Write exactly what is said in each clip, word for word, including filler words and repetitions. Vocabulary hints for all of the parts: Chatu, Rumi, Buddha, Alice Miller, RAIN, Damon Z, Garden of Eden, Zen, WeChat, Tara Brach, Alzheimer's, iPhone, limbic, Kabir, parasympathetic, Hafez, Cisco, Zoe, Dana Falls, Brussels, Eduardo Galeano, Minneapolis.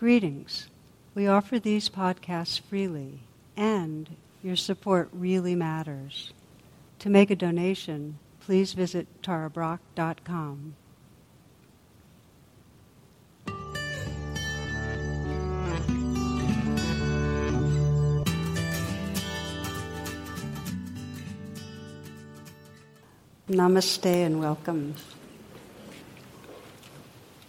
Greetings. We offer these podcasts freely, and your support really matters. To make a donation, please visit tara brach dot com. Namaste and welcome.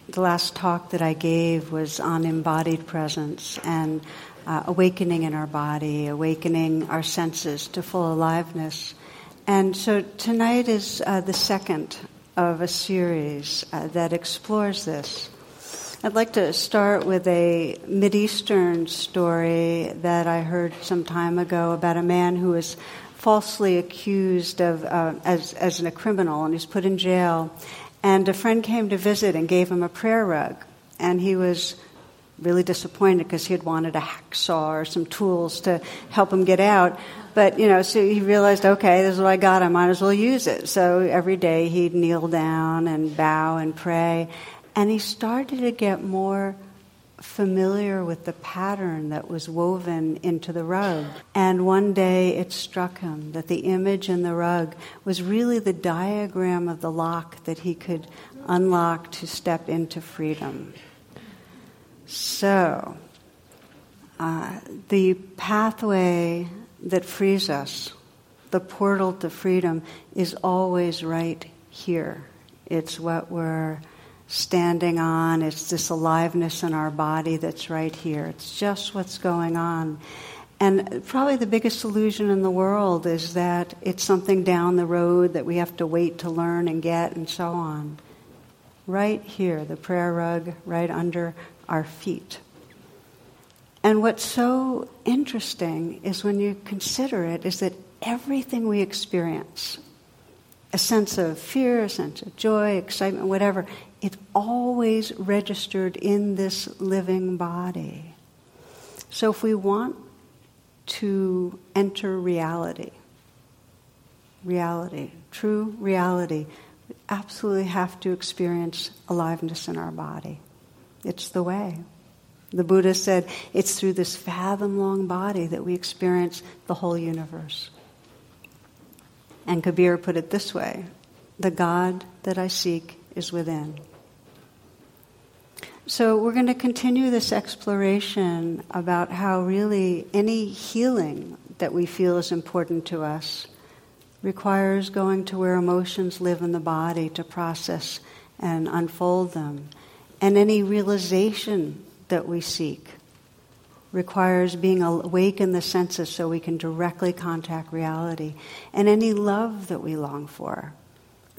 The last talk that I gave was on embodied presence and uh, awakening in our body, awakening our senses to full aliveness. And so tonight is uh, the second of a series uh, that explores this. I'd like to start with a Mideastern story that I heard some time ago about a man who was falsely accused of uh, as as a criminal, and he's put in jail. And a friend came to visit and gave him a prayer rug, and he was really disappointed because he had wanted a hacksaw or some tools to help him get out. But you know, so he realized, okay, this is what I got. I might as well use it. So every day he'd kneel down and bow and pray, and he started to get more familiar with the pattern that was woven into the rug. And one day it struck him that the image in the rug was really the diagram of the lock that he could unlock to step into freedom. So, uh, the pathway that frees us, the portal to freedom, is always right here. It's what we're standing on, it's this aliveness in our body that's right here. It's just what's going on. And probably the biggest illusion in the world is that it's something down the road that we have to wait to learn and get and so on. Right here, the prayer rug, right under our feet. And what's so interesting is when you consider it, is that everything we experience, a sense of fear, a sense of joy, excitement, whatever, it's always registered in this living body. So if we want to enter reality, reality, true reality, we absolutely have to experience aliveness in our body. It's the way. The Buddha said it's through this fathom-long body that we experience the whole universe. And Kabir put it this way: the God that I seek is within. So we're going to continue this exploration about how really any healing that we feel is important to us requires going to where emotions live in the body to process and unfold them. And any realization that we seek requires being awake in the senses so we can directly contact reality. And any love that we long for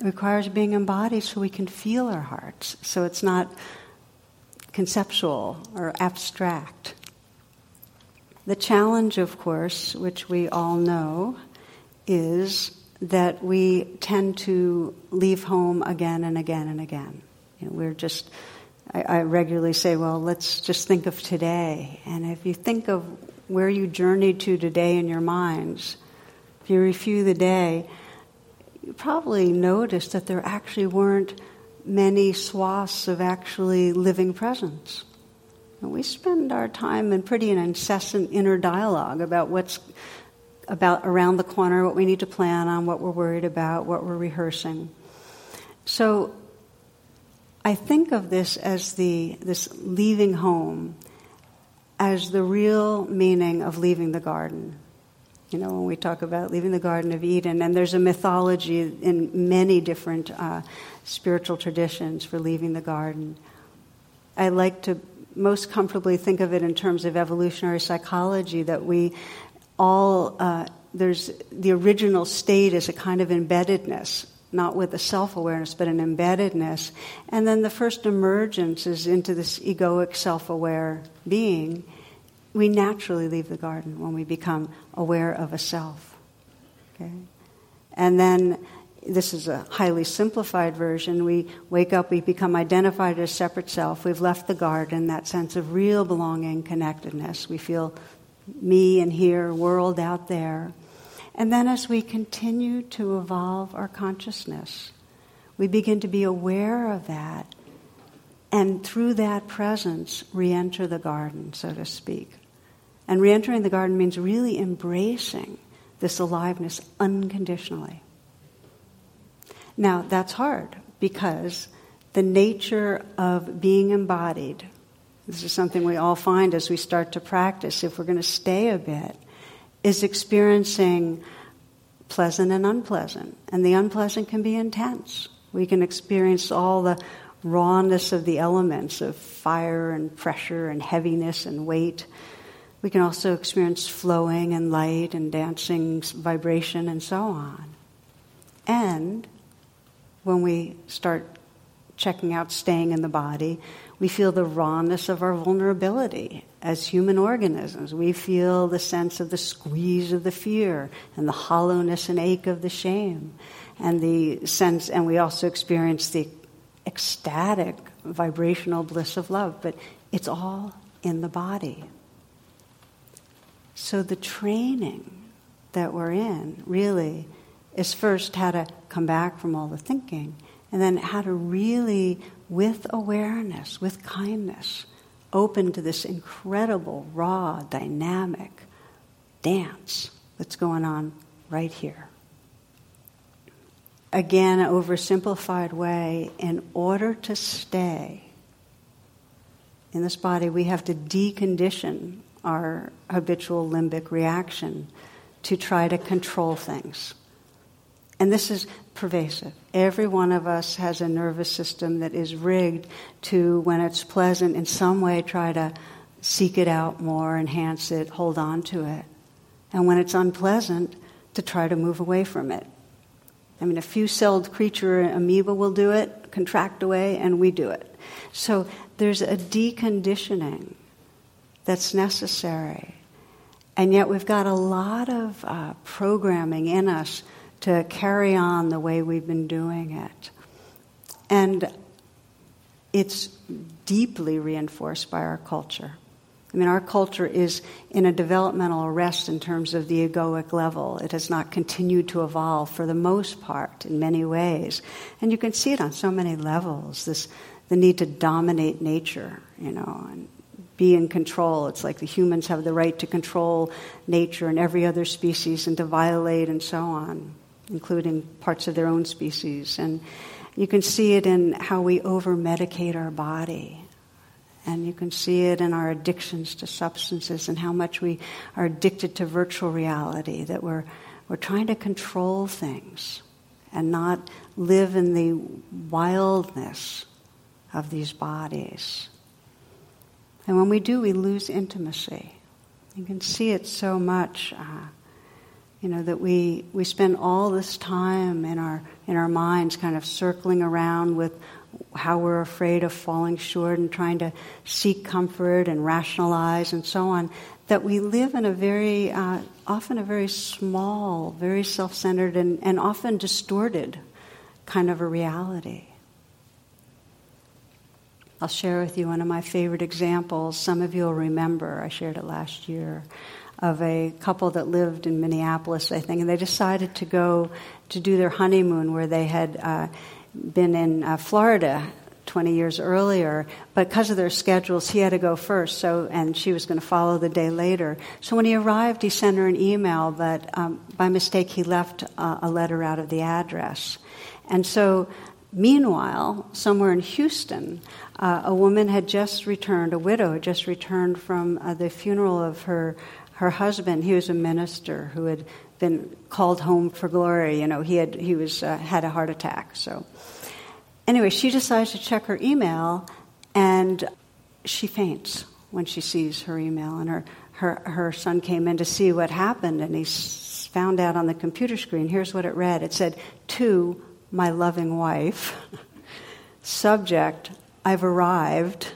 requires being embodied so we can feel our hearts, so it's not conceptual or abstract. The challenge, of course, which we all know, is that we tend to leave home again and again and again. You know, we're just... I, I regularly say, well, let's just think of today. And if you think of where you journeyed to today in your minds, if you review the day, you probably noticed that there actually weren't many swaths of actually living presence. And we spend our time in pretty an incessant inner dialogue about what's about around the corner, what we need to plan on, what we're worried about, what we're rehearsing. So I think of this as the this leaving home as the real meaning of leaving the garden. You know, when we talk about leaving the Garden of Eden, and there's a mythology in many different uh, spiritual traditions for leaving the garden. I like to most comfortably think of it in terms of evolutionary psychology, that we all, uh, there's the original state is a kind of embeddedness, not with a self-awareness, but an embeddedness. And then the first emergence is into this egoic, self-aware being. We naturally leave the garden when we become aware of a self. Okay? And then, this is a highly simplified version, we wake up, we become identified as separate self, we've left the garden, that sense of real belonging, connectedness. We feel me and here, world out there. And then as we continue to evolve our consciousness, we begin to be aware of that and through that presence, re-enter the garden, so to speak. And re-entering the garden means really embracing this aliveness unconditionally. Now, that's hard because the nature of being embodied, this is something we all find as we start to practice, if we're going to stay a bit, is experiencing pleasant and unpleasant. And the unpleasant can be intense. We can experience all the rawness of the elements of fire and pressure and heaviness and weight. We can also experience flowing and light and dancing vibration and so on. And when we start checking out staying in the body, we feel the rawness of our vulnerability as human organisms. We feel the sense of the squeeze of the fear and the hollowness and ache of the shame. And the sense, and we also experience the ecstatic vibrational bliss of love, but it's all in the body. So the training that we're in really is first how to come back from all the thinking, and then how to really, with awareness, with kindness, open to this incredible, raw, dynamic dance that's going on right here. Again, an oversimplified way, in order to stay in this body, we have to decondition our habitual limbic reaction to try to control things. And this is pervasive. Every one of us has a nervous system that is rigged to, when it's pleasant, in some way try to seek it out more, enhance it, hold on to it. And when it's unpleasant, to try to move away from it. I mean, a few-celled creature, amoeba, will do it, contract away, and we do it. So there's a deconditioning that's necessary. And yet we've got a lot of uh, programming in us to carry on the way we've been doing it. And it's deeply reinforced by our culture. I mean, our culture is in a developmental arrest in terms of the egoic level. It has not continued to evolve for the most part in many ways. And you can see it on so many levels, this the need to dominate nature, you know, and be in control. It's like the humans have the right to control nature and every other species and to violate and so on, including parts of their own species. And you can see it in how we over-medicate our body. And you can see it in our addictions to substances and how much we are addicted to virtual reality, that we're we're trying to control things and not live in the wildness of these bodies. And when we do, we lose intimacy. You can see it so much, uh, you know, that we, we spend all this time in our in our minds kind of circling around with how we're afraid of falling short and trying to seek comfort and rationalize and so on, that we live in a very, uh, often a very small, very self-centered and, and often distorted kind of a reality. I'll share with you one of my favorite examples. Some of you will remember, I shared it last year, of a couple that lived in Minneapolis, I think, and they decided to go to do their honeymoon where they had uh, been in uh, Florida twenty years earlier, but because of their schedules, he had to go first, so and she was going to follow the day later. So when he arrived, he sent her an email, but um, by mistake, he left uh, a letter out of the address. And so, meanwhile, somewhere in Houston, uh, a woman had just returned, a widow had just returned from uh, the funeral of her her husband. He was a minister who had been called home for glory. You know, he had he was uh, had a heart attack. So, anyway, she decides to check her email, and she faints when she sees her email. And her her her son came in to see what happened, and he s- found out on the computer screen. Here's what it read. It said, "To my loving wife, subject: I've arrived.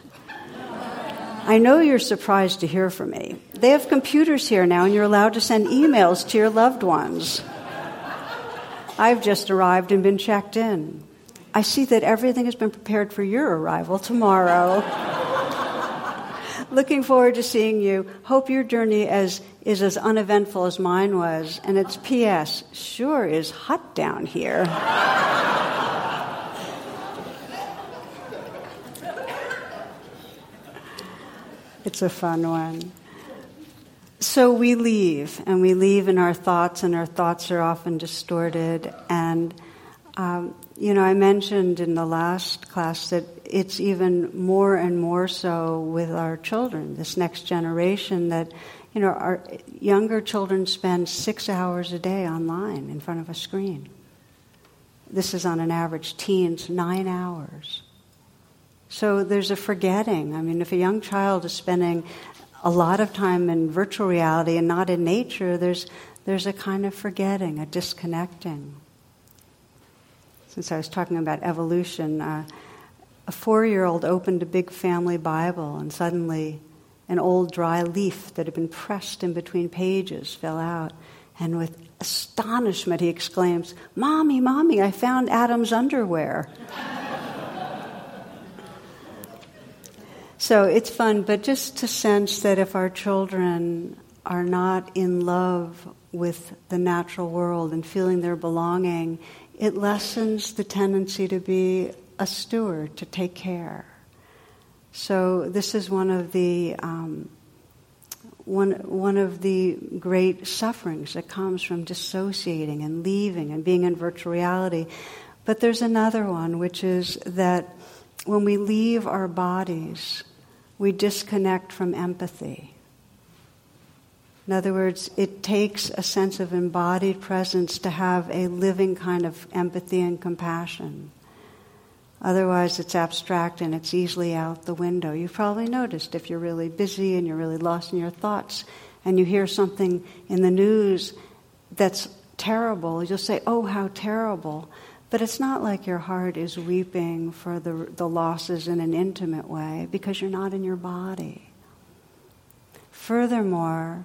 I know you're surprised to hear from me. They have computers here now, and you're allowed to send emails to your loved ones. I've just arrived and been checked in. I see that everything has been prepared for your arrival tomorrow. Looking forward to seeing you. Hope your journey as, is as uneventful as mine was. And it's P S Sure is hot down here." It's a fun one. So we leave, and we leave in our thoughts, and our thoughts are often distorted. And, um, you know, I mentioned in the last class that it's even more and more so with our children, this next generation, that, you know, our younger children spend six hours a day online in front of a screen. This is on an average teens, nine hours. So there's a forgetting. I mean, if a young child is spending a lot of time in virtual reality and not in nature, there's there's a kind of forgetting, a disconnecting. Since I was talking about evolution, uh, a four-year-old opened a big family Bible, and suddenly an old dry leaf that had been pressed in between pages fell out, and with astonishment he exclaims, "Mommy, Mommy, I found Adam's underwear." So it's fun, but just to sense that if our children are not in love with the natural world and feeling their belonging, it lessens the tendency to be a steward, to take care. So this is one of the um, one one of the great sufferings that comes from dissociating and leaving and being in virtual reality. But there's another one, which is that when we leave our bodies, we disconnect from empathy. In other words, it takes a sense of embodied presence to have a living kind of empathy and compassion. Otherwise, it's abstract and it's easily out the window. You've probably noticed if you're really busy and you're really lost in your thoughts and you hear something in the news that's terrible, you'll say, "Oh, how terrible." But it's not like your heart is weeping for the the losses in an intimate way, because you're not in your body. Furthermore,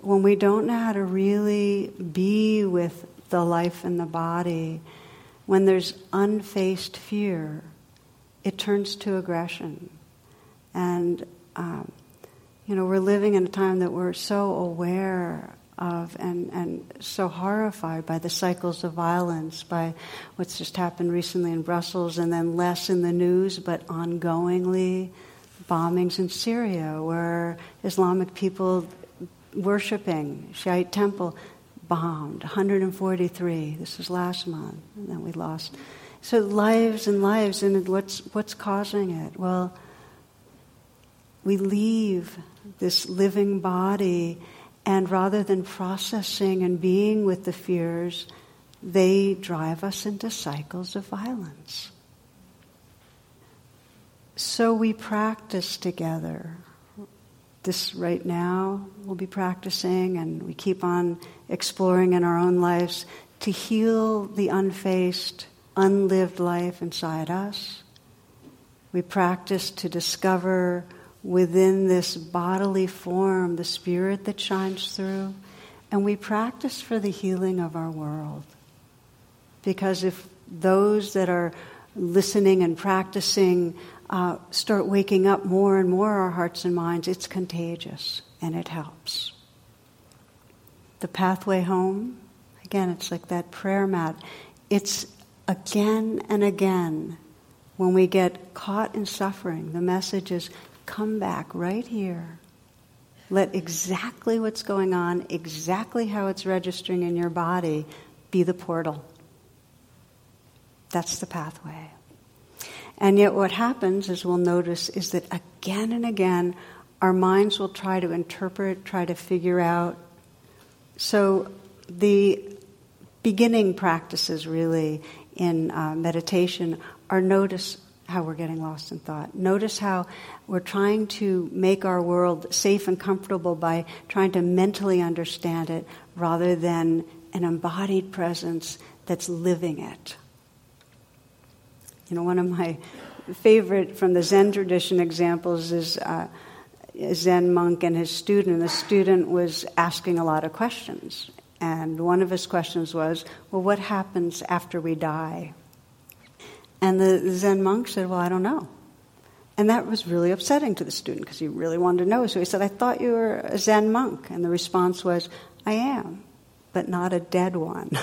when we don't know how to really be with the life in the body, when there's unfaced fear, it turns to aggression. And, um, you know, we're living in a time that we're so aware of and, and so horrified by the cycles of violence, by what's just happened recently in Brussels, and then less in the news, but ongoingly bombings in Syria, where Islamic people worshipping Shiite temple bombed, one hundred forty-three. This was last month, and then we lost. So lives and lives, and what's what's causing it? Well, we leave this living body. And rather than processing and being with the fears, they drive us into cycles of violence. So we practice together. This right now we'll be practicing, and we keep on exploring in our own lives to heal the unfaced, unlived life inside us. We practice to discover within this bodily form the spirit that shines through, and we practice for the healing of our world. Because if those that are listening and practicing uh, start waking up more and more our hearts and minds, it's contagious, and it helps. The pathway home, again, it's like that prayer mat. It's again and again, when we get caught in suffering, the message is, come back right here. Let exactly what's going on, exactly how it's registering in your body, be the portal. That's the pathway. And yet what happens, as we'll notice, is that again and again, our minds will try to interpret, try to figure out. So the beginning practices, really, in uh, meditation are notice how we're getting lost in thought. Notice how we're trying to make our world safe and comfortable by trying to mentally understand it rather than an embodied presence that's living it. You know, one of my favorite from the Zen tradition examples is uh, a Zen monk and his student. The student was asking a lot of questions. And one of his questions was, well, what happens after we die? And the Zen monk said, well, I don't know. And that was really upsetting to the student because he really wanted to know. So he said, I thought you were a Zen monk. And the response was, I am, but not a dead one.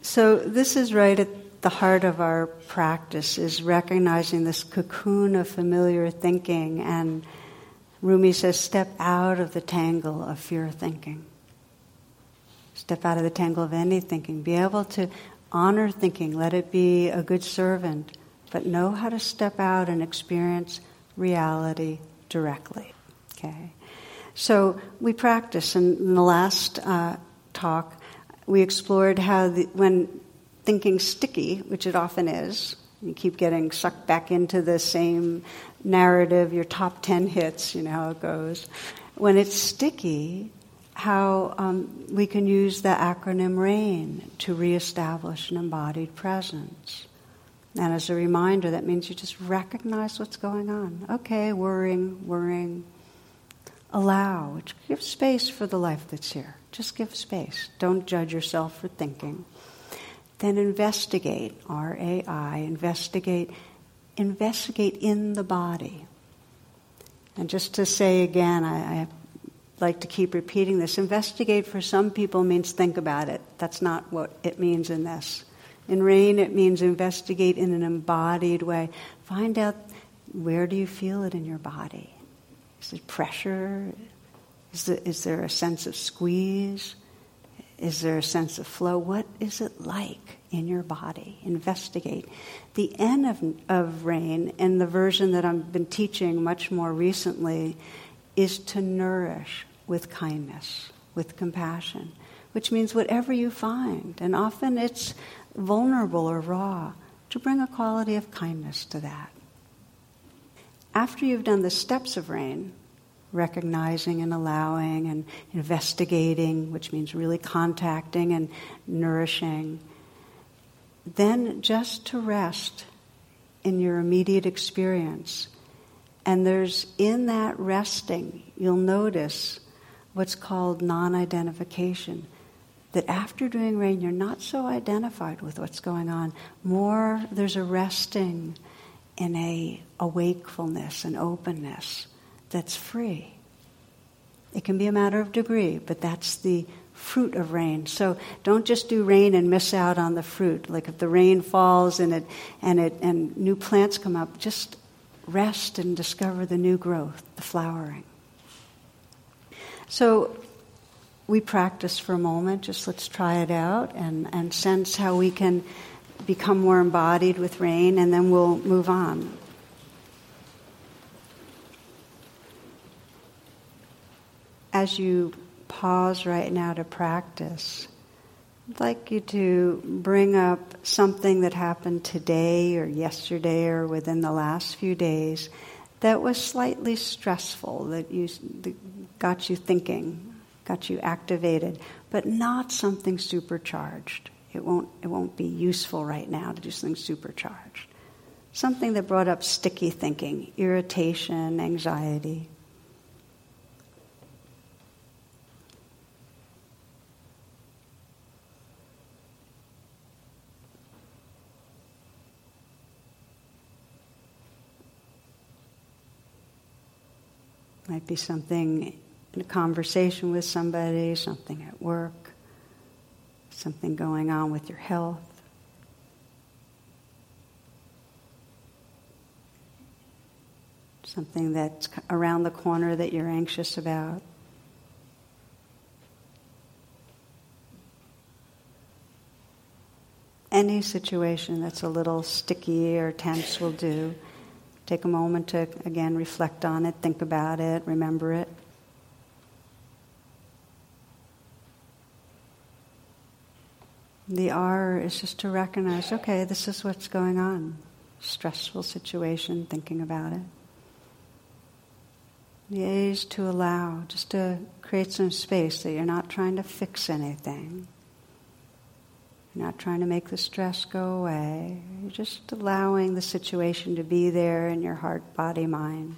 So this is right at the heart of our practice is recognizing this cocoon of familiar thinking, and Rumi says, step out of the tangle of fear thinking. Step out of the tangle of any thinking. Be able to honor thinking. Let it be a good servant. But know how to step out and experience reality directly. Okay. So we practice. And in the last uh, talk, we explored how the, when thinking's sticky, which it often is, you keep getting sucked back into the same narrative, your top ten hits, you know how it goes. When it's sticky, how um, we can use the acronym RAIN to reestablish an embodied presence. And as a reminder, that means you just recognize what's going on. Okay, worrying, worrying. Allow, which gives space for the life that's here. Just give space. Don't judge yourself for thinking. Then investigate, R A I, investigate, investigate in the body. And just to say again, I, I like to keep repeating this, investigate for some people means think about it. That's not what it means in this. In RAIN, it means investigate in an embodied way. Find out, where do you feel it in your body? Is it pressure? Is there, is there a sense of squeeze? Is there a sense of flow? What is it like in your body? Investigate. The N of, of RAIN, and the version that I've been teaching much more recently, is to nourish with kindness, with compassion, which means whatever you find, and often it's vulnerable or raw, to bring a quality of kindness to that. After you've done the steps of RAIN, recognizing and allowing and investigating, which means really contacting and nourishing, then just to rest in your immediate experience. And there's, in that resting, you'll notice what's called non-identification, that after doing RAIN, you're not so identified with what's going on. More, there's a resting in a, a wakefulness, an openness, that's free. It can be a matter of degree, but that's the fruit of RAIN. So don't just do RAIN and miss out on the fruit. Like if the rain falls and it and it and new plants come up, just rest and discover the new growth, the flowering. So we practice for a moment, just let's try it out and, and sense how we can become more embodied with RAIN, and then we'll move on. As you pause right now to practice, I'd like you to bring up something that happened today or yesterday or within the last few days that was slightly stressful, that you that got you thinking, got you activated, but not something supercharged. It won't, it won't be useful right now to do something supercharged. Something that brought up sticky thinking, irritation, anxiety. Might be something in a conversation with somebody, something at work, something going on with your health. Something that's around the corner that you're anxious about. Any situation that's a little sticky or tense will do. Take a moment to, again, reflect on it, think about it, remember it. The R is just to recognize, okay, this is what's going on. Stressful situation, thinking about it. The A is to allow, just to create some space that you're not trying to fix anything. You're not trying to make the stress go away. You're just allowing the situation to be there in your heart, body, mind.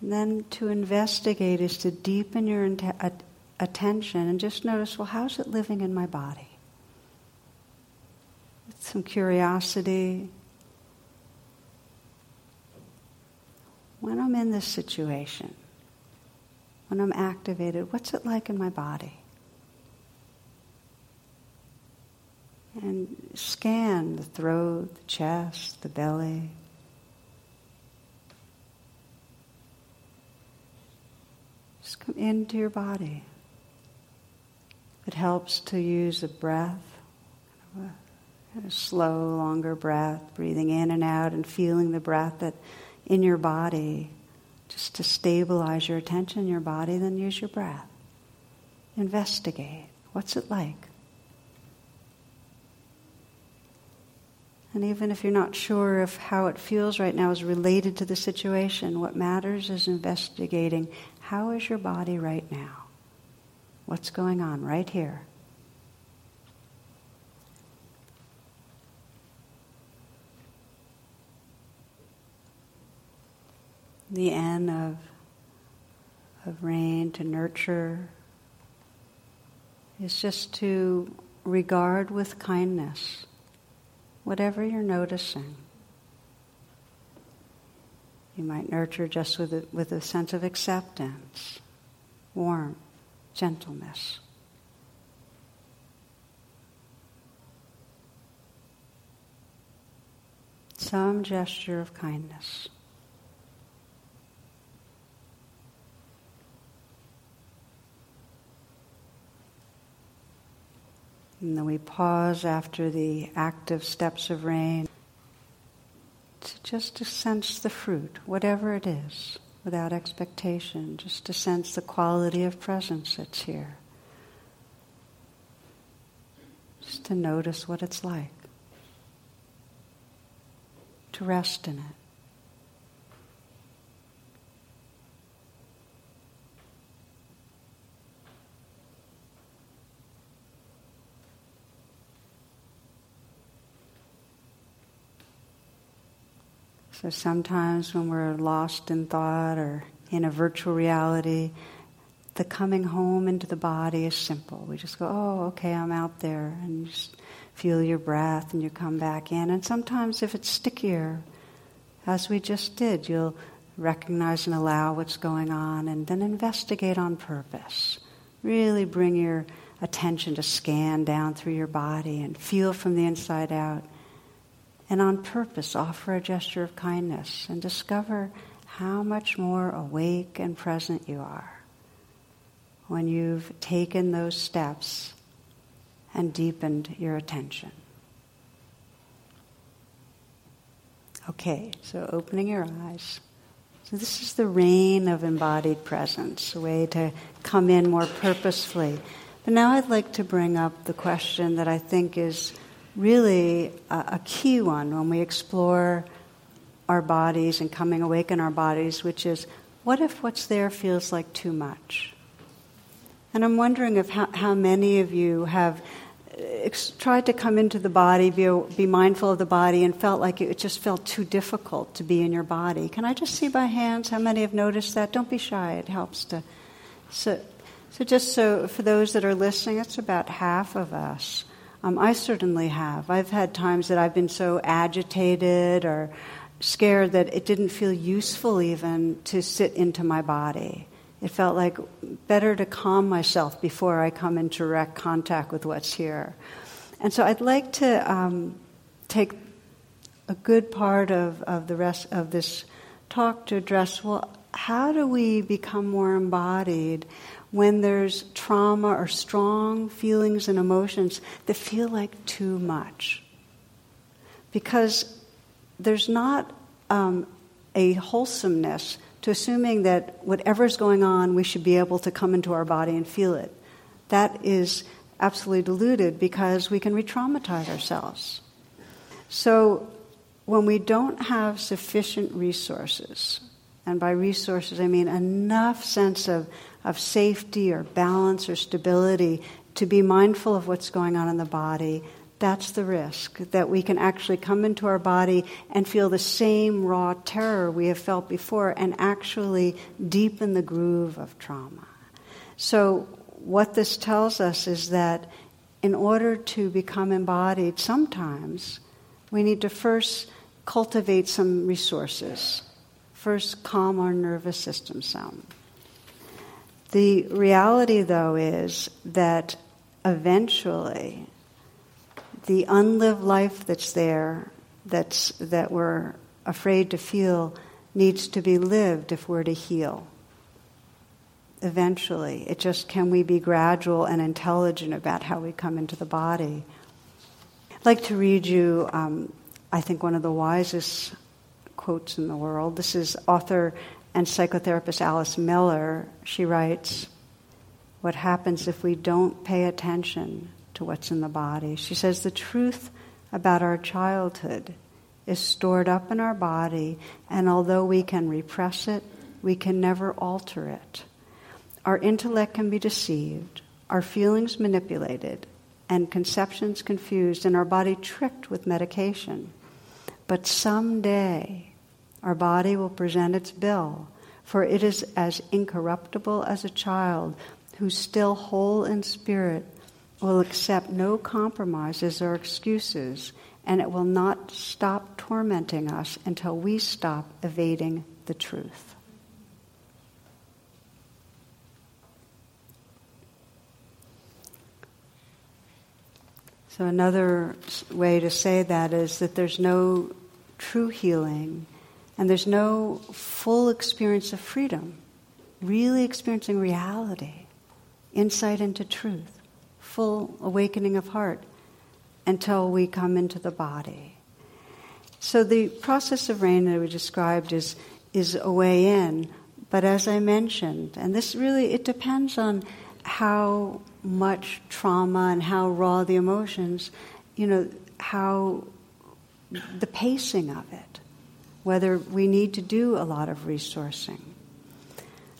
And then to investigate is to deepen your int- at- attention and just notice, well, how's it living in my body? With some curiosity. When I'm in this situation, when I'm activated, what's it like in my body? And scan the throat, the chest, the belly. Just come into your body. It helps to use a breath, kind of a, kind of slow, longer breath, breathing in and out and feeling the breath that in your body, just to stabilize your attention in your body, then use your breath. Investigate. What's it like? And even if you're not sure if how it feels right now is related to the situation, what matters is investigating how is your body right now? What's going on right here? The end of, of RAIN, to nurture, is just to regard with kindness whatever you're noticing. You might nurture just with a, with a sense of acceptance, warmth, gentleness. Some gesture of kindness. And then we pause after the active steps of RAIN to just to sense the fruit, whatever it is, without expectation, just to sense the quality of presence that's here. Just to notice what it's like. To rest in it. So sometimes when we're lost in thought or in a virtual reality, the coming home into the body is simple. We just go, oh, okay, I'm out there, and you just feel your breath, and you come back in. And sometimes if it's stickier, as we just did, you'll recognize and allow what's going on, and then investigate on purpose. Really bring your attention to scan down through your body and feel from the inside out. And on purpose, offer a gesture of kindness and discover how much more awake and present you are when you've taken those steps and deepened your attention. Okay, so opening your eyes. So this is the RAIN of embodied presence, a way to come in more purposefully. But now I'd like to bring up the question that I think is really a, a key one when we explore our bodies and coming awake in our bodies, which is, what if what's there feels like too much? And I'm wondering if how, how many of you have ex- tried to come into the body, be, be mindful of the body, and felt like it, it just felt too difficult to be in your body. Can I just see by hands how many have noticed that? Don't be shy. It helps to... So, so just so for those that are listening, it's about half of us. Um, I certainly have. I've had times that I've been so agitated or scared that it didn't feel useful even to sit into my body. It felt like better to calm myself before I come in direct contact with what's here. And so I'd like to um, take a good part of, of the rest of this talk to address, well, how do we become more embodied when there's trauma or strong feelings and emotions that feel like too much? Because there's not um, a wholesomeness to assuming that whatever's going on, we should be able to come into our body and feel it. That is absolutely deluded, because we can re-traumatize ourselves. So when we don't have sufficient resources, and by resources I mean enough sense of of safety or balance or stability to be mindful of what's going on in the body, that's the risk, that we can actually come into our body and feel the same raw terror we have felt before and actually deepen the groove of trauma. So what this tells us is that in order to become embodied, sometimes we need to first cultivate some resources, first calm our nervous system some. The reality, though, is that eventually the unlived life that's there, that's, that we're afraid to feel, needs to be lived if we're to heal. Eventually. It just, can we be gradual and intelligent about how we come into the body? I'd like to read you, um, I think, one of the wisest quotes in the world. This is author and psychotherapist Alice Miller. She writes, "What happens if we don't pay attention to what's in the body?" She says, "The truth about our childhood is stored up in our body, and although we can repress it, we can never alter it. Our intellect can be deceived, our feelings manipulated, and conceptions confused, and our body tricked with medication. But someday, our body will present its bill, for it is as incorruptible as a child who, still whole in spirit, will accept no compromises or excuses, and it will not stop tormenting us until we stop evading the truth." So another way to say that is that there's no true healing and there's no full experience of freedom, really experiencing reality, insight into truth, full awakening of heart, until we come into the body. So the process of RAIN that we described is is a way in, but as I mentioned, and this really, it depends on how much trauma and how raw the emotions, you know, how the pacing of it, whether we need to do a lot of resourcing.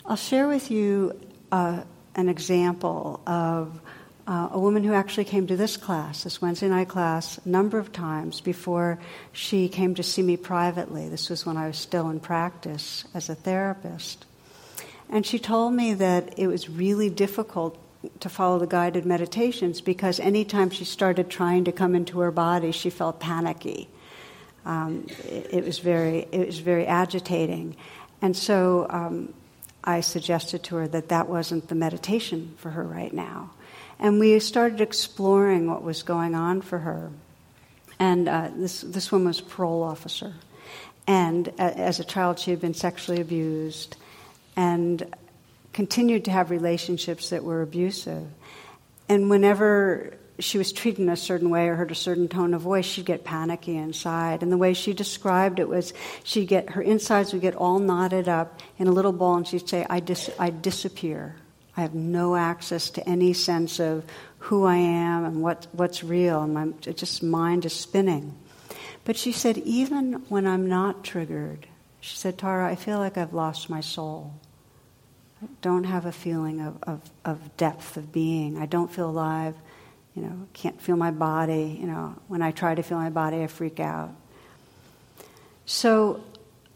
I'll share with you uh, an example of uh, a woman who actually came to this class, this Wednesday night class, a number of times before she came to see me privately. This was when I was still in practice as a therapist. And she told me that it was really difficult to follow the guided meditations because anytime she started trying to come into her body, she felt panicky. Um, it, it was very, it was very agitating. And so um, I suggested to her that that wasn't the meditation for her right now. And we started exploring what was going on for her. And uh, this this woman was a parole officer. And uh, as a child, she had been sexually abused and continued to have relationships that were abusive. And whenever she was treated in a certain way or heard a certain tone of voice, she'd get panicky inside. And the way she described it was she'd get, her insides would get all knotted up in a little ball, and she'd say, I, dis- I disappear. I have no access to any sense of who I am and what, what's real, and my just mind is spinning. But she said, even when I'm not triggered, she said, Tara, I feel like I've lost my soul. I don't have a feeling of, of, of depth of being. I don't feel alive. You know, can't feel my body. You know, when I try to feel my body, I freak out. So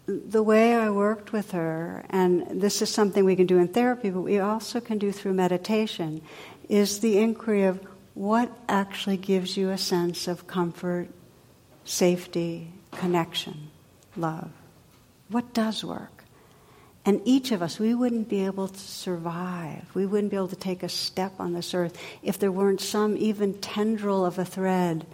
the way I worked with her, and this is something we can do in therapy, but we also can do through meditation, is the inquiry of what actually gives you a sense of comfort, safety, connection, love. What does work? And each of us, we wouldn't be able to survive. We wouldn't be able to take a step on this earth if there weren't some even tendril of a thread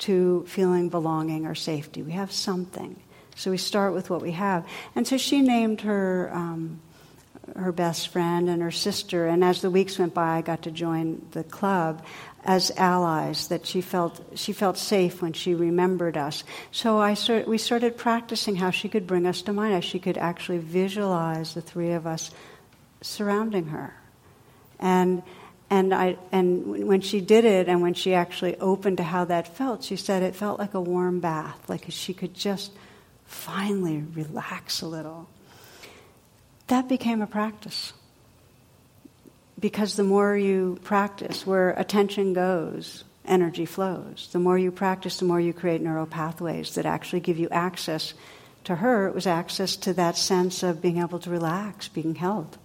to feeling belonging or safety. We have something. So we start with what we have. And so she named her um, her best friend and her sister, and as the weeks went by, I got to join the club as allies, that she felt she felt safe when she remembered us. So I start, we started practicing how she could bring us to mind, how she could actually visualize the three of us surrounding her. And and I and when she did it, and when she actually opened to how that felt, she said it felt like a warm bath, like she could just finally relax a little. That became a practice. Because the more you practice, where attention goes, energy flows. The more you practice, the more you create neural pathways that actually give you access. To her, it was access to that sense of being able to relax, being held.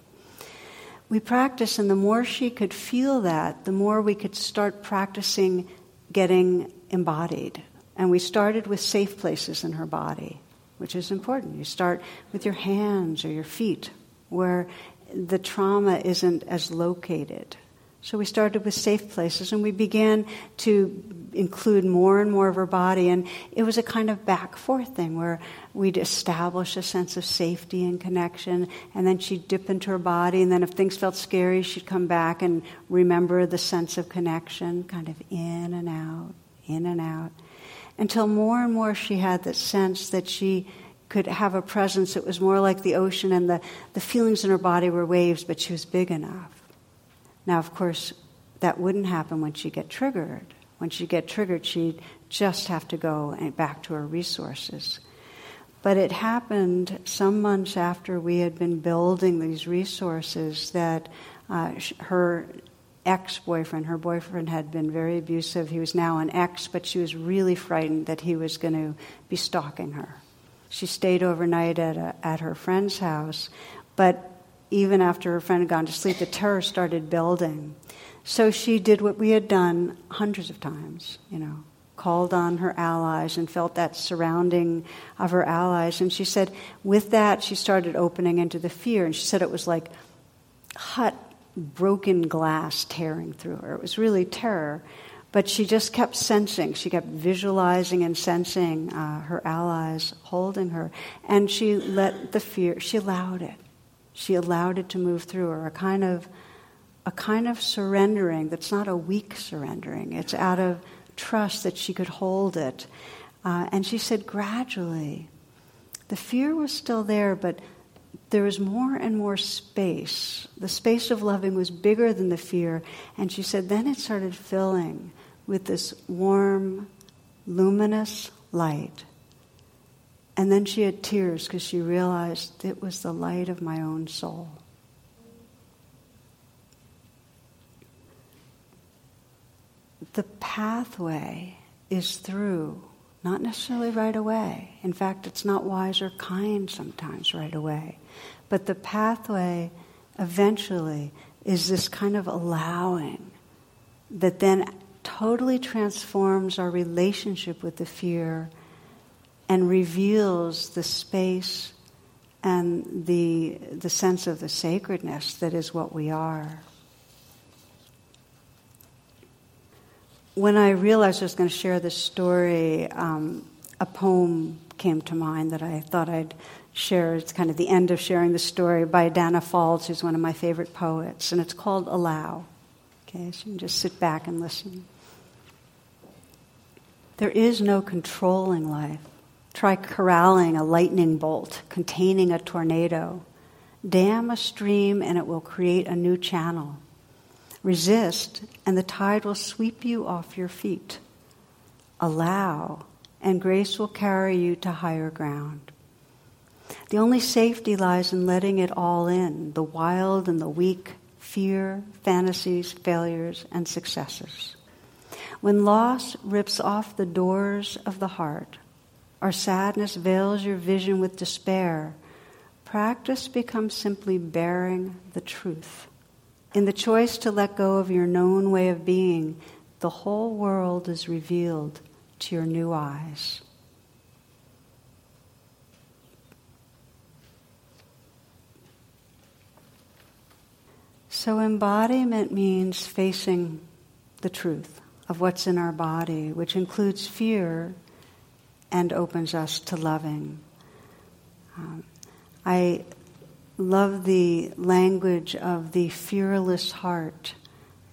We practice, and the more she could feel that, the more we could start practicing getting embodied. And we started with safe places in her body, which is important. You start with your hands or your feet, where the trauma isn't as located, So we started with safe places, and we began to include more and more of our body, and it was a kind of back-forth thing where we'd establish a sense of safety and connection, and then she'd dip into her body, and then if things felt scary, she'd come back and remember the sense of connection, kind of in and out, in and out, until more and more she had that sense that she could have a presence that was more like the ocean, and the, the feelings in her body were waves, but she was big enough. Now, of course, that wouldn't happen when she'd get triggered. When she'd get triggered, she'd just have to go and back to her resources. But it happened some months after we had been building these resources that uh, her ex-boyfriend, her boyfriend had been very abusive. He was now an ex, but she was really frightened that he was going to be stalking her. She stayed overnight at a, at her friend's house, but even after her friend had gone to sleep, the terror started building. So she did what we had done hundreds of times, you know, called on her allies and felt that surrounding of her allies. And she said, with that, she started opening into the fear. And she said it was like hot, broken glass tearing through her. It was really terror. But she just kept sensing. She kept visualizing and sensing uh, her allies holding her. And she let the fear, she allowed it. She allowed it to move through her, a kind of a kind of surrendering that's not a weak surrendering. It's out of trust that she could hold it. Uh, and she said gradually, the fear was still there, but there was more and more space. The space of loving was bigger than the fear. And she said then it started filling with this warm, luminous light. And then she had tears because she realized it was the light of my own soul. The pathway is through, not necessarily right away. In fact, it's not wise or kind sometimes right away. But the pathway eventually is this kind of allowing that then totally transforms our relationship with the fear and reveals the space and the the sense of the sacredness that is what we are. When I realized I was going to share this story, um, a poem came to mind that I thought I'd share. It's kind of the end of sharing the story by Dana Falls, who's one of my favorite poets, and it's called Allow. Okay, so you can just sit back and listen. There is no controlling life. Try corralling a lightning bolt, containing a tornado. Dam a stream and it will create a new channel. Resist and the tide will sweep you off your feet. Allow and grace will carry you to higher ground. The only safety lies in letting it all in, the wild and the weak, fear, fantasies, failures, and successes. When loss rips off the doors of the heart, our sadness veils your vision with despair. Practice becomes simply bearing the truth. In the choice to let go of your known way of being, the whole world is revealed to your new eyes. So embodiment means facing the truth of what's in our body, which includes fear, and opens us to loving. Um, I love the language of the fearless heart,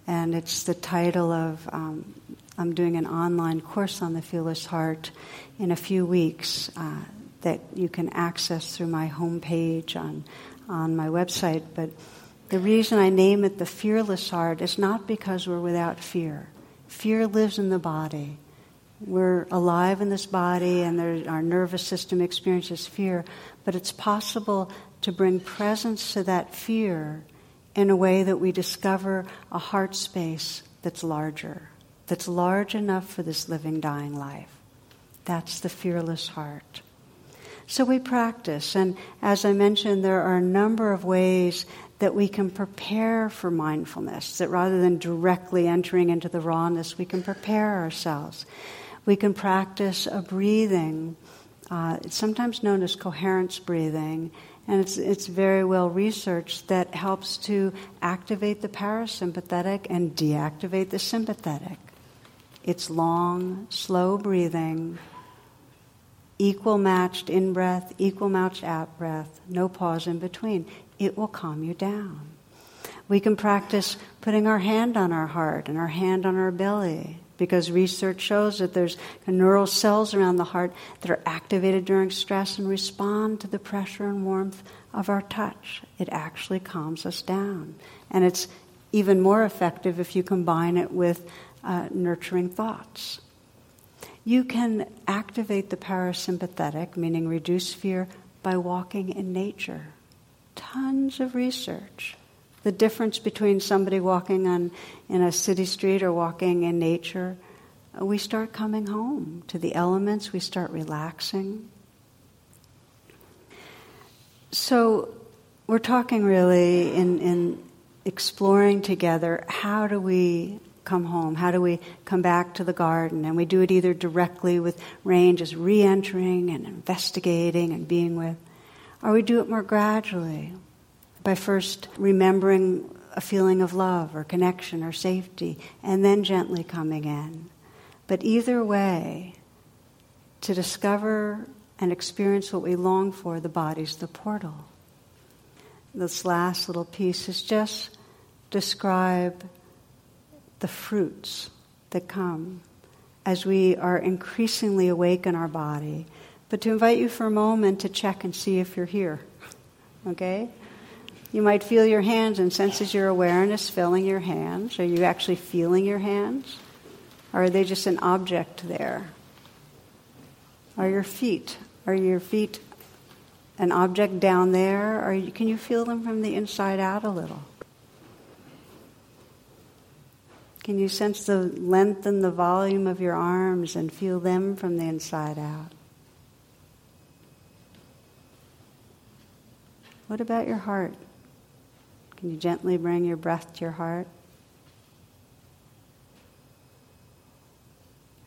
and it's the title of, um, I'm doing an online course on the fearless heart in a few weeks uh, that you can access through my homepage on, on my website. But the reason I name it the fearless heart is not because we're without fear. Fear lives in the body. We're alive in this body, and there, our nervous system experiences fear, but it's possible to bring presence to that fear in a way that we discover a heart space that's larger, that's large enough for this living, dying life. That's the fearless heart. So we practice, and as I mentioned, there are a number of ways that we can prepare for mindfulness, that rather than directly entering into the rawness, we can prepare ourselves. We can practice a breathing, uh, it's sometimes known as coherence breathing, And it's it's very well researched that helps to activate the parasympathetic and deactivate the sympathetic. It's long, slow breathing, equal matched in-breath, equal matched out-breath, no pause in between. It will calm you down. We can practice putting our hand on our heart and our hand on our belly, because research shows that there's neural cells around the heart that are activated during stress and respond to the pressure and warmth of our touch. It actually calms us down. And it's even more effective if you combine it with uh, nurturing thoughts. You can activate the parasympathetic, meaning reduce fear, by walking in nature. Tons of research. The difference between somebody walking on in a city street or walking in nature, we start coming home to the elements, we start relaxing. So we're talking really in, in exploring together, how do we come home? How do we come back to the garden? And we do it either directly with RAIN, just re-entering and investigating and being with, or we do it more gradually, by first remembering a feeling of love or connection or safety, and then gently coming in. But either way, to discover and experience what we long for, the body's the portal. This last little piece is just describe the fruits that come as we are increasingly awake in our body, but to invite you for a moment to check and see if you're here, okay? You might feel your hands and senses your awareness filling your hands. Are you actually feeling your hands? Or are they just an object there? Are your feet? Are your feet an object down there? Or can you feel them from the inside out a little? Can you sense the length and the volume of your arms and feel them from the inside out? What about your heart? Can you gently bring your breath to your heart?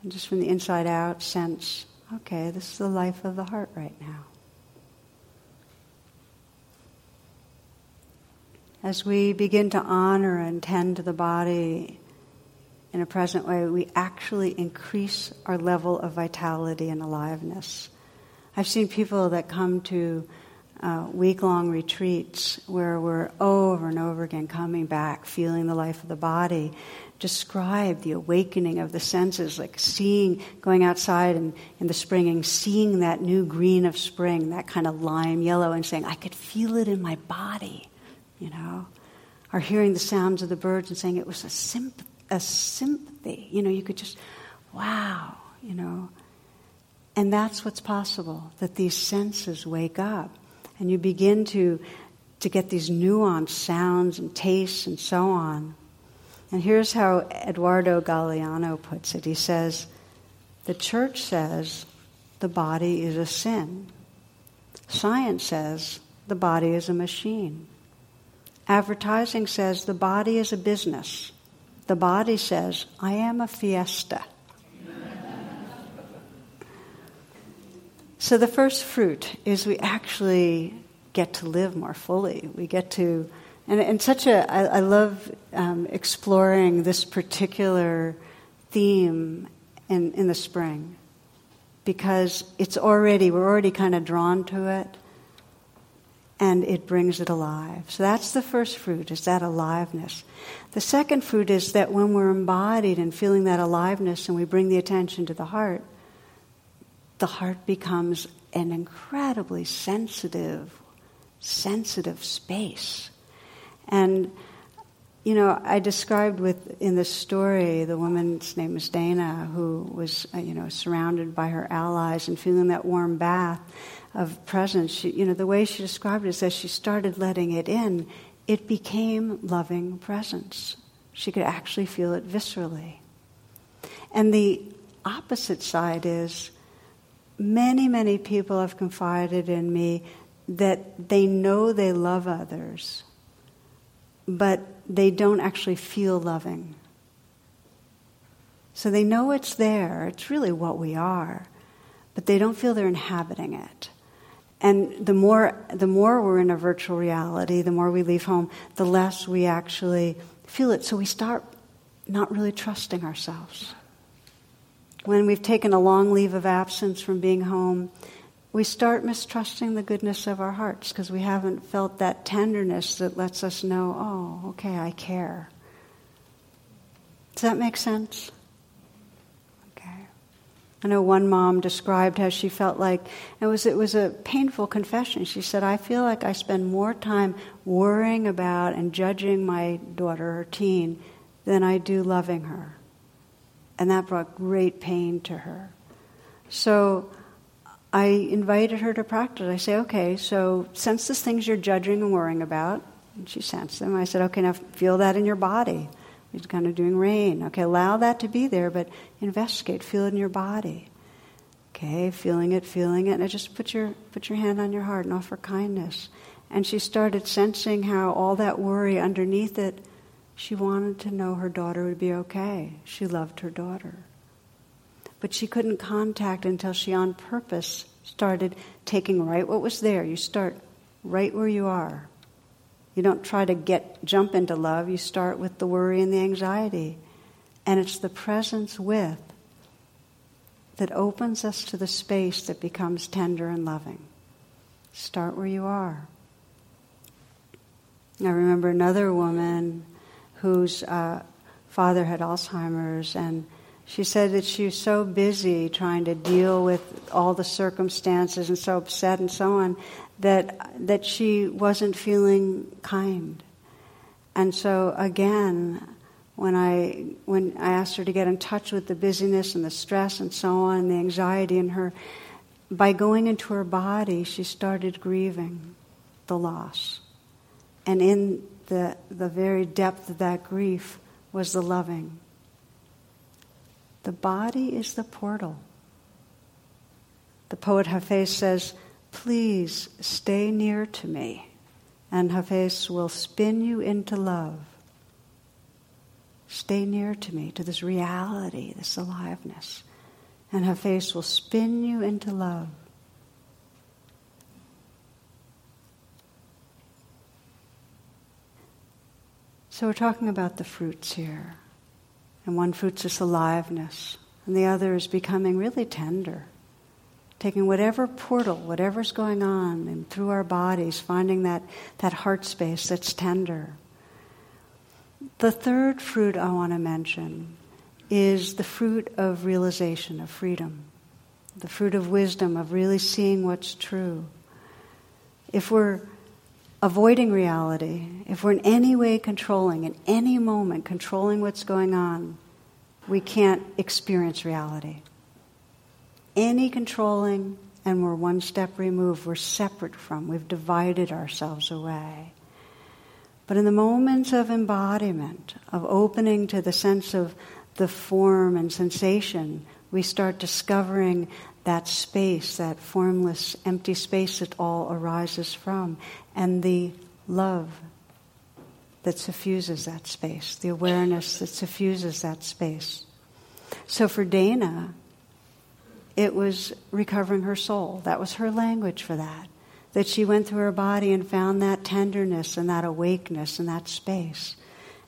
And just from the inside out, sense, okay, this is the life of the heart right now. As we begin to honor and tend to the body in a present way, we actually increase our level of vitality and aliveness. I've seen people that come to Uh, week-long retreats where we're over and over again coming back, feeling the life of the body, describe the awakening of the senses, like seeing, going outside in, in the spring and seeing that new green of spring, that kind of lime yellow, and saying, I could feel it in my body, you know, or hearing the sounds of the birds and saying it was a, symp- a sympathy, you know, you could just, wow, you know, and that's what's possible, that these senses wake up. And you begin to to get these nuanced sounds and tastes and so on. And here's how Eduardo Galeano puts it. He says, the church says the body is a sin. Science says the body is a machine. Advertising says the body is a business. The body says, I am a fiesta. So the first fruit is we actually get to live more fully. We get to, and, and such a, I, I love um, exploring this particular theme in, in the spring, because it's already, we're already kind of drawn to it, and it brings it alive. So that's the first fruit, is that aliveness. The second fruit is that when we're embodied and feeling that aliveness and we bring the attention to the heart, the heart becomes an incredibly sensitive, sensitive space. And, you know, I described with in this story, the woman's name is Dana, who was, you know, surrounded by her allies and feeling that warm bath of presence. She, you know, the way she described it is as she started letting it in, it became loving presence. She could actually feel it viscerally. And the opposite side is, Many, many people have confided in me that they know they love others, but they don't actually feel loving. So they know it's there, it's really what we are, but they don't feel they're inhabiting it. And the more the more we're in a virtual reality, the more we leave home, the less we actually feel it. So we start not really trusting ourselves. When we've taken a long leave of absence from being home, we start mistrusting the goodness of our hearts because we haven't felt that tenderness that lets us know, oh, okay, I care. Does that make sense? I know one mom described how she felt like, it was it was a painful confession. She said, I feel like I spend more time worrying about and judging my daughter or teen than I do loving her. And that brought great pain to her. So I invited her to practice. I say, okay, so sense the things you're judging and worrying about. And she sensed them. I said, okay, now feel that in your body. He's kind of doing rain. Okay, allow that to be there, but investigate. Feel it in your body. Okay, feeling it, feeling it. And just put your put your hand on your heart and offer kindness. And she started sensing how all that worry underneath it, she wanted to know her daughter would be okay. She loved her daughter. But she couldn't contact until she, on purpose, started taking right what was there. You start right where you are. You don't try to get jump into love. You start with the worry and the anxiety. And it's the presence with that opens us to the space that becomes tender and loving. Start where you are. I remember another woman whose uh, father had Alzheimer's, and she said that she was so busy trying to deal with all the circumstances and so upset and so on that that she wasn't feeling kind. And so again, when I when I asked her to get in touch with the busyness and the stress and so on, and the anxiety in her, by going into her body, she started grieving the loss. And in the the very depth of that grief was the loving. The body is the portal. The poet Hafez says, please stay near to me, and Hafez will spin you into love. Stay near to me, to this reality, this aliveness, and Hafez will spin you into love. So we're talking about the fruits here. And one fruit's this aliveness, and the other is becoming really tender. Taking whatever portal, whatever's going on, and through our bodies, finding that, that heart space that's tender. The third fruit I want to mention is the fruit of realization, of freedom. The fruit of wisdom, of really seeing what's true. If we're avoiding reality, if we're in any way controlling, in any moment controlling what's going on, we can't experience reality. Any controlling, and we're one step removed, we're separate from, we've divided ourselves away. But in the moments of embodiment, of opening to the sense of the form and sensation, we start discovering that space, that formless, empty space that all arises from, and the love that suffuses that space, the awareness that suffuses that space. So for Dana, it was recovering her soul. That was her language for that, that she went through her body and found that tenderness and that awakeness and that space.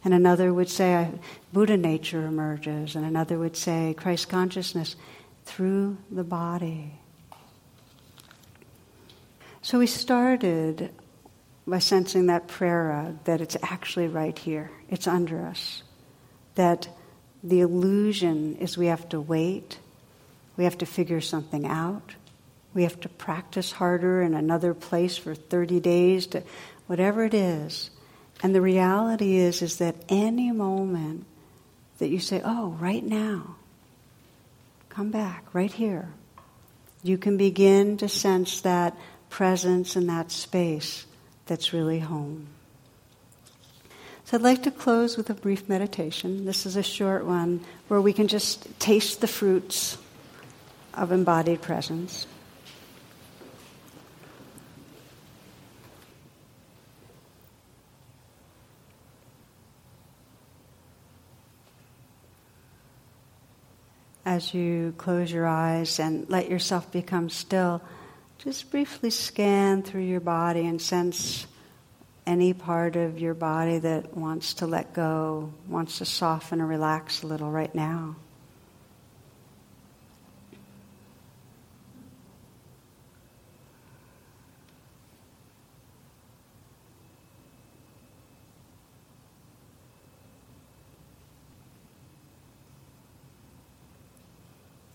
And another would say Buddha nature emerges, and another would say Christ consciousness through the body. So we started by sensing that prayer rug, that it's actually right here. It's under us. That the illusion is we have to wait. We have to figure something out. We have to practice harder in another place for thirty days, to whatever it is. And the reality is, is that any moment that you say, oh, right now, come back, right here, you can begin to sense that presence and that space that's really home. So I'd like to close with a brief meditation. This is a short one where we can just taste the fruits of embodied presence. As you close your eyes and let yourself become still, Just briefly scan through your body and sense any part of your body that wants to let go, wants to soften or relax a little right now.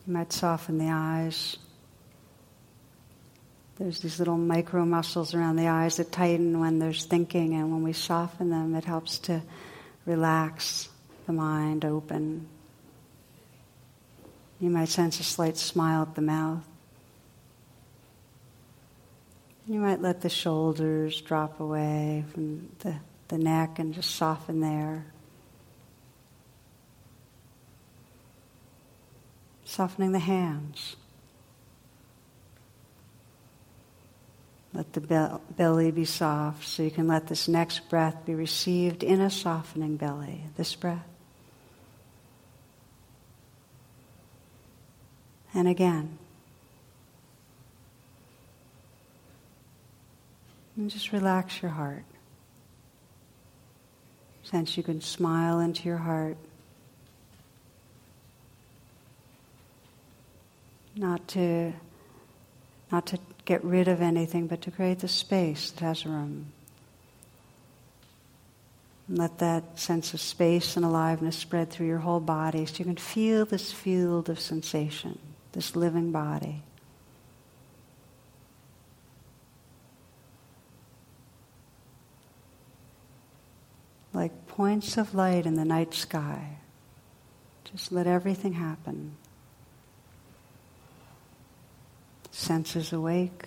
You might soften the eyes. There's these little micro muscles around the eyes that tighten when there's thinking, and when we soften them, it helps to relax the mind, open. You might sense a slight smile at the mouth. You might let the shoulders drop away from the, the neck and just soften there. Softening the hands. Let the bel- belly be soft so you can let this next breath be received in a softening belly, this breath. And again. And just relax your heart. Sense you can smile into your heart. Not to, not to get rid of anything, but to create the space that has room. And let that sense of space and aliveness spread through your whole body so you can feel this field of sensation, this living body. Like points of light in the night sky. Just let everything happen. Senses awake.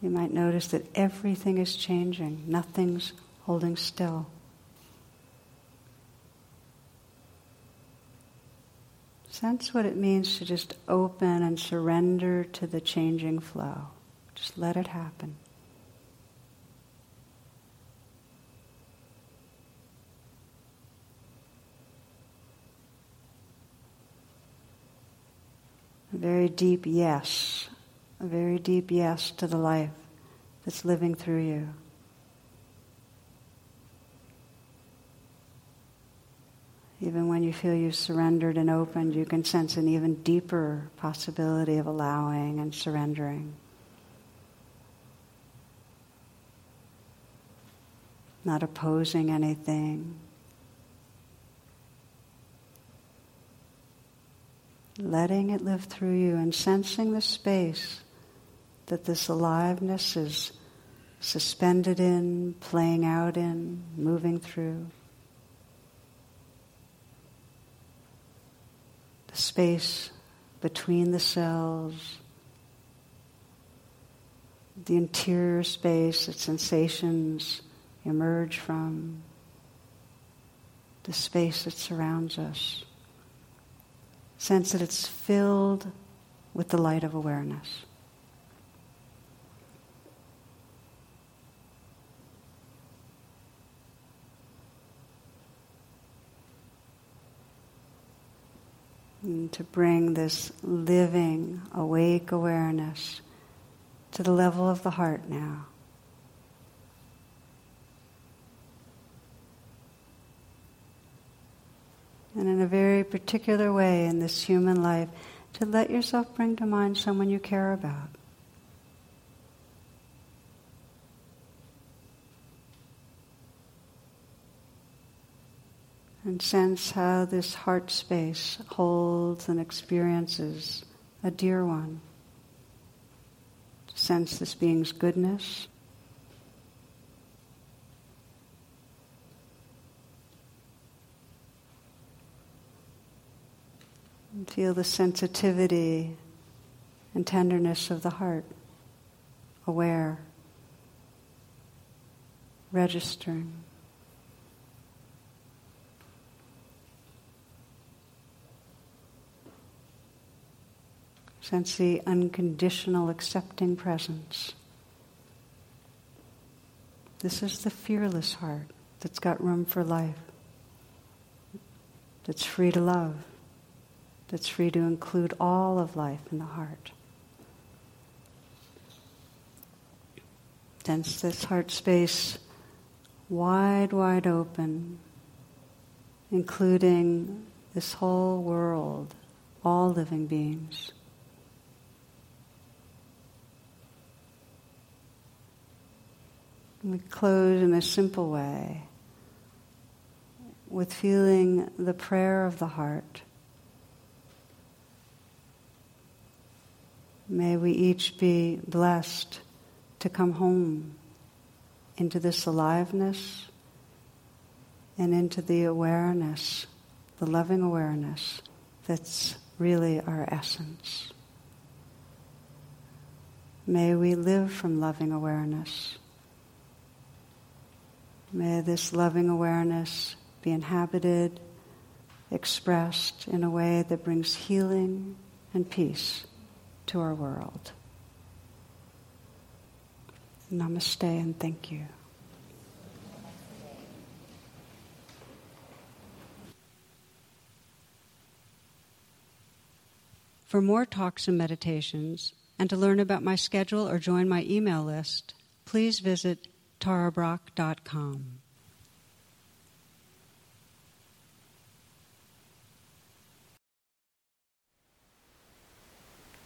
You might notice that everything is changing. Nothing's holding still. Sense what it means to just open and surrender to the changing flow. Just let it happen. A very deep yes, a very deep yes to the life that's living through you. Even when you feel you've surrendered and opened, you can sense an even deeper possibility of allowing and surrendering. Not opposing anything. Letting it live through you and sensing the space that this aliveness is suspended in, playing out in, moving through. The space between the cells, the interior space that sensations emerge from, the space that surrounds us. Sense that it's filled with the light of awareness. And to bring this living, awake awareness to the level of the heart now. And in a very particular way in this human life, to let yourself bring to mind someone you care about. And sense how this heart space holds and experiences a dear one. Sense this being's goodness. And feel the sensitivity and tenderness of the heart, aware, registering. Sense the unconditional accepting presence. This is the fearless heart that's got room for life, that's free to love. that's free to include all of life in the heart. Sense this heart space wide, wide open, including this whole world, all living beings. We close in a simple way with feeling the prayer of the heart. May we each be blessed to come home into this aliveness and into the awareness, the loving awareness that's really our essence. May we live from loving awareness. May this loving awareness be inhabited, expressed in a way that brings healing and peace to our world. Namaste and thank you. For more talks and meditations, and to learn about my schedule or join my email list, please visit tara brach dot com.